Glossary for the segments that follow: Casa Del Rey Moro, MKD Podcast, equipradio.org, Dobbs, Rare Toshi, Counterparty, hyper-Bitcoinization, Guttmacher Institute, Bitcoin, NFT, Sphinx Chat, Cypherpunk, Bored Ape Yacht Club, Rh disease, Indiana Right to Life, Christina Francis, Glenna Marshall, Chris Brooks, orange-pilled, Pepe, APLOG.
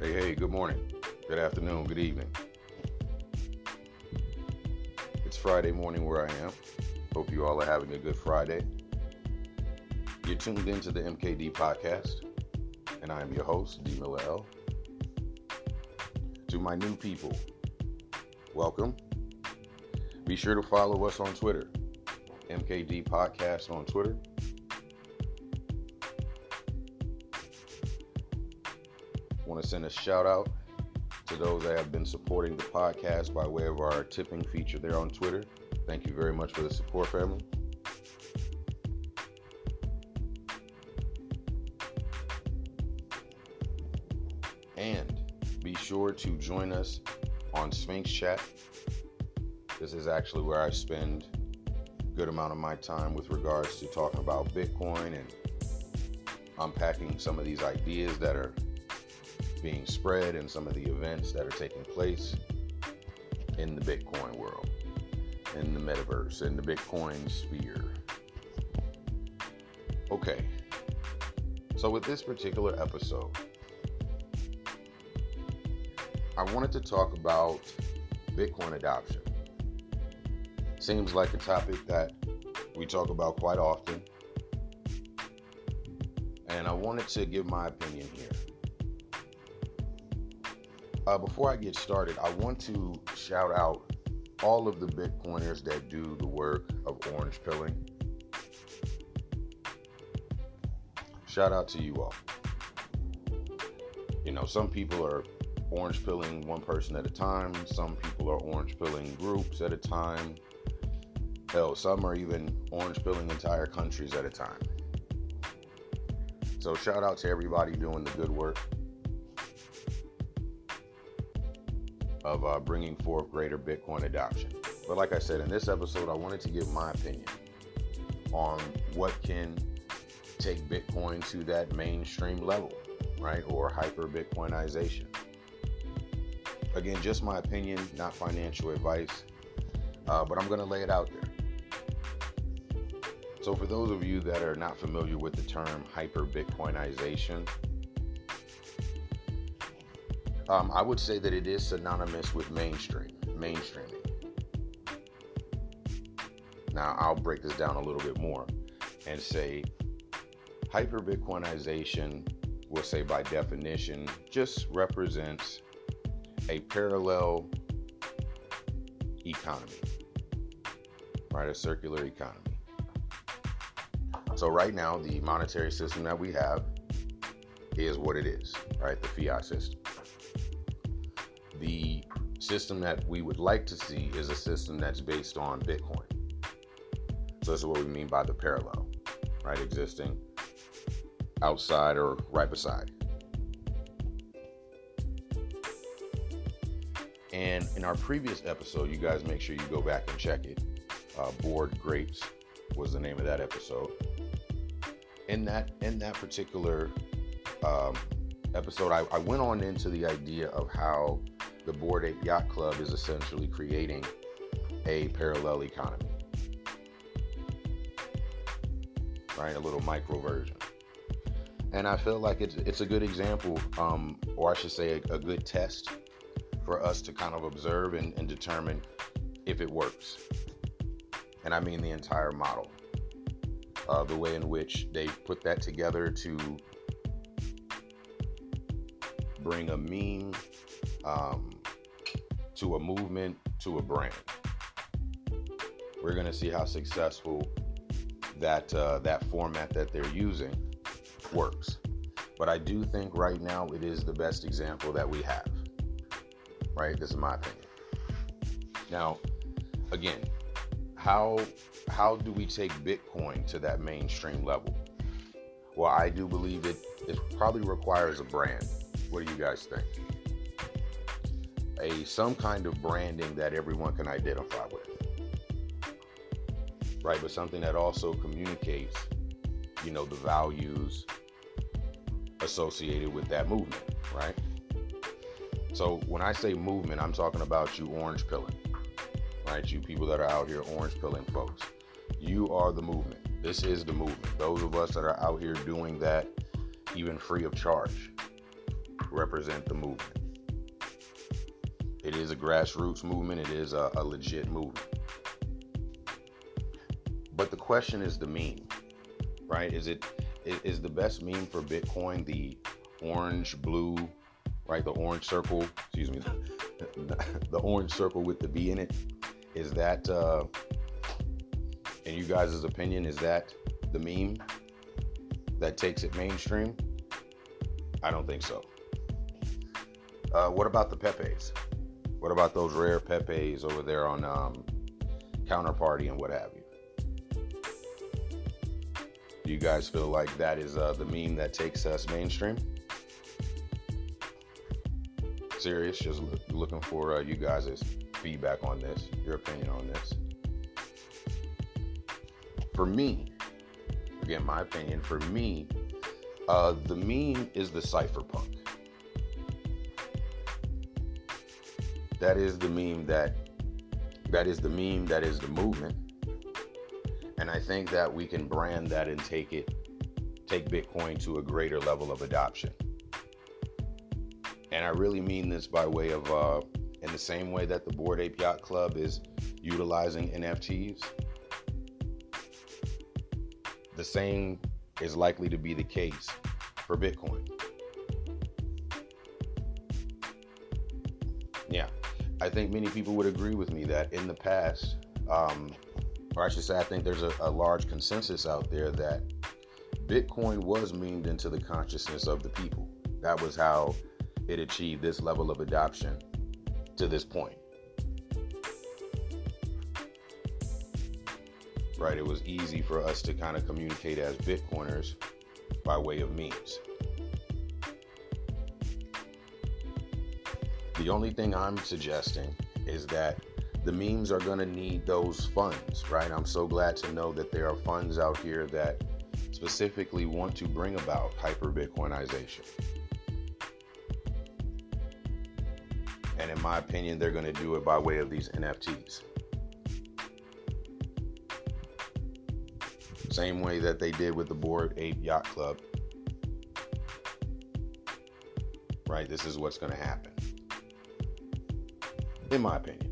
Hey, good morning, good afternoon, good evening. It's Friday morning where I am. Hope you all are having a good Friday. You're tuned into the MKD Podcast, and I am your host, D. Miller L. To my new people, welcome. Be sure to follow us on Twitter, MKD Podcast on Twitter. Want to send a shout out to those that have been supporting the podcast by way of our tipping feature there on Twitter. Thank you very much for the support, family. And be sure to join us on Sphinx Chat. This is actually where I spend a good amount of my time with regards to talking about Bitcoin and unpacking some of these ideas that are being spread and some of the events that are taking place in the Bitcoin world, in the metaverse, in the Bitcoin sphere. Okay, so with this particular episode, I wanted to talk about Bitcoin adoption. Seems like a topic that we talk about quite often, and I wanted to give my opinion here. Before I get started, I want to shout out all of the Bitcoiners that do the work of orange pilling. Shout out to you all. You know, some people are orange pilling one person at a time. Some people are orange pilling groups at a time. Hell, some are even orange pilling entire countries at a time. So shout out to everybody doing the good work of bringing forth greater Bitcoin adoption. But like I said, in this episode, I wanted to give my opinion on what can take Bitcoin to that mainstream level, right? Or hyper-Bitcoinization. Again, just my opinion, not financial advice, but I'm going to lay it out there. So for those of you that are not familiar with the term hyper-Bitcoinization, I would say that it is synonymous with mainstreaming. Now, I'll break this down a little bit more and say hyper-Bitcoinization, we'll say by definition, just represents a parallel economy, right? A circular economy. So right now, the monetary system that we have is what it is, right? The fiat system. The system that we would like to see is a system that's based on Bitcoin. So this is what we mean by the parallel, right? Existing outside or right beside. And in our previous episode, you guys make sure you go back and check it. Bored Grapes was the name of that episode. In that particular episode, I went on into the idea of how the Bored Ape Yacht Club is essentially creating a parallel economy, right? A little micro version. And I feel like it's a good example, or I should say a good test for us to kind of observe and determine if it works. And I mean the entire model, the way in which they put that together to bring a meme to a movement, to a brand. We're going to see how successful that format that they're using works. But I do think right now it is the best example that we have, right? This is my opinion. Now, again, how do we take Bitcoin to that mainstream level? Well, I do believe it probably requires a brand. What do you guys think? Some kind of branding that everyone can identify with, right? But something that also communicates, you know, the values associated with that movement, right? So when I say movement, I'm talking about you orange pilling, right? You people that are out here orange pilling folks, you are the movement. This is the movement. Those of us that are out here doing that even free of charge, represent the movement. It is a grassroots movement. It is a legit movement. But the question is the meme, right? Is the best meme for Bitcoin the orange, blue, right? The orange circle, excuse me, the orange circle with the B in it. Is that, in you guys' opinion, is that the meme that takes it mainstream? I don't think so. What about the Pepes? What about those rare Pepes over there on Counterparty and what have you? Do you guys feel like that is the meme that takes us mainstream? Serious, just looking for you guys' feedback on this, your opinion on this. For me, again, my opinion, for me, the meme is the cypherpunk. That is the meme that is the movement. And I think that we can brand that and take Bitcoin to a greater level of adoption. And I really mean this by way of, in the same way that the Bored Ape Yacht Club is utilizing NFTs, the same is likely to be the case for Bitcoin. Yeah, I think many people would agree with me that in the past, or I should say, I think there's a large consensus out there that Bitcoin was memed into the consciousness of the people. That was how it achieved this level of adoption to this point. Right? It was easy for us to kind of communicate as Bitcoiners by way of memes. The only thing I'm suggesting is that the memes are going to need those funds, right? I'm so glad to know that there are funds out here that specifically want to bring about hyper-Bitcoinization. And in my opinion, they're going to do it by way of these NFTs. Same way that they did with the Bored Ape Yacht Club. Right? This is what's going to happen. In my opinion.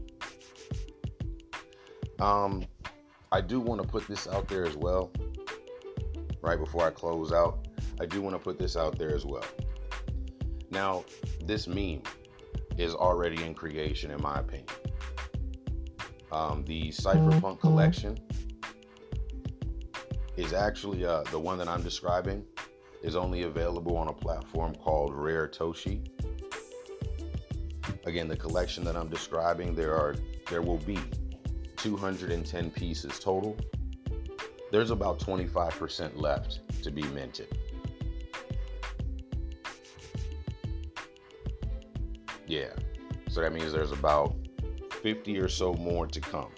I do want to put this out there as well, right before I close out. I do want to put this out there as well. Now, this meme is already in creation, in my opinion. The Cypherpunk collection is actually, the one that I'm describing is only available on a platform called Rare Toshi. Again, the collection that I'm describing, there will be 210 pieces total. There's about 25% left to be minted. Yeah, so that means there's about 50 or so more to come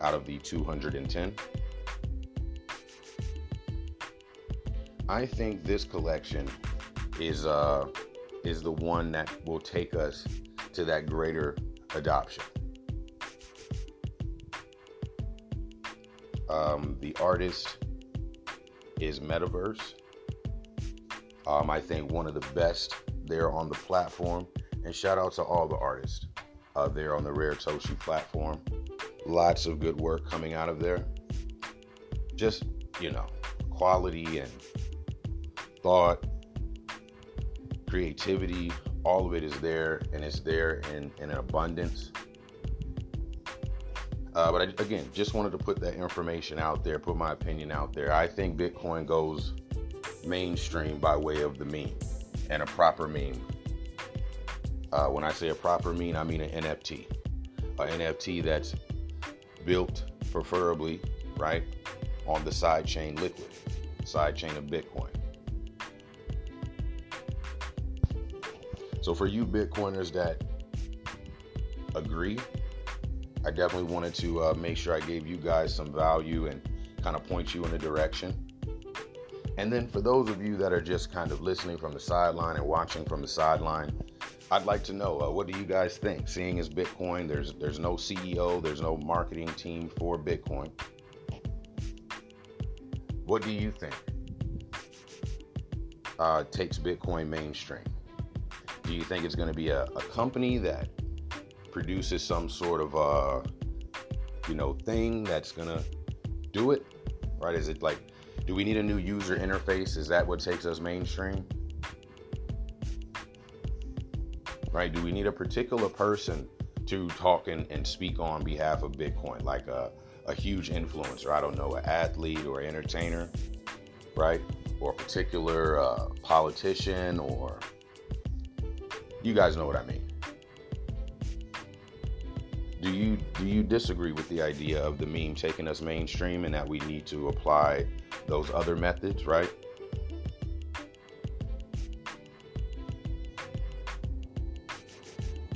out of the 210. I think this collection is the one that will take us to that greater adoption. The artist is Metaverse. I think one of the best there on the platform. And shout out to all the artists there on the Rare Toshi platform. Lots of good work coming out of there. Just, you know, quality and thought, creativity, all of it is there. And it's there in an abundance. But I, again, just wanted to put that information out there, put my opinion out there. I think Bitcoin goes mainstream by way of the meme and a proper meme. When I say a proper meme, I mean an NFT. An NFT that's built, preferably, right, on the sidechain liquid, sidechain of Bitcoin. So for you Bitcoiners that agree, I definitely wanted to make sure I gave you guys some value and kind of point you in a direction. And then for those of you that are just kind of listening from the sideline and watching from the sideline, I'd like to know, what do you guys think? Seeing as Bitcoin, there's no CEO, there's no marketing team for Bitcoin. What do you think takes Bitcoin mainstream? Do you think it's going to be a company that produces some sort of, thing that's going to do it? Right? Is it like, do we need a new user interface? Is that what takes us mainstream? Right? Do we need a particular person to talk and speak on behalf of Bitcoin, like a huge influencer, I don't know, an athlete or entertainer, right? Or a particular politician, or you guys know what I mean. Do you disagree with the idea of the meme taking us mainstream and that we need to apply those other methods, right?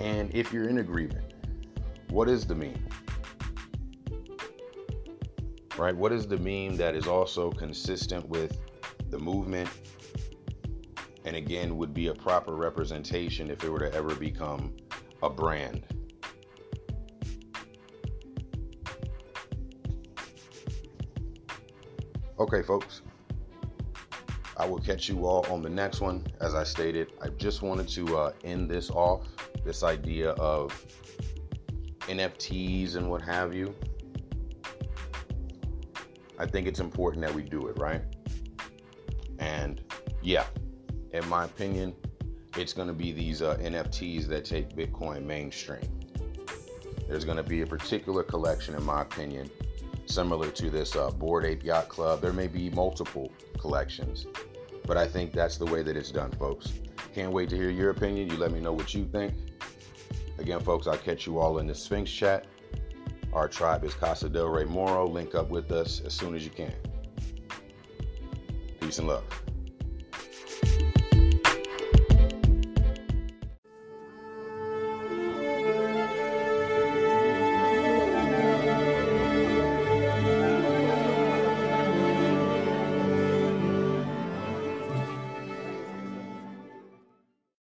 And if you're in agreement, what is the meme? Right? What is the meme that is also consistent with the movement? And again, would be a proper representation if it were to ever become a brand. Okay, folks. I will catch you all on the next one. As I stated, I just wanted to end this off, this idea of NFTs and what have you. I think it's important that we do it, right? And yeah, in my opinion, it's going to be these NFTs that take Bitcoin mainstream. There's going to be a particular collection, in my opinion, similar to this Bored Ape Yacht Club. There may be multiple collections, but I think that's the way that it's done, folks. Can't wait to hear your opinion. You let me know what you think. Again, folks, I'll catch you all in the Sphinx Chat. Our tribe is Casa Del Rey Moro. Link up with us as soon as you can. Peace and love.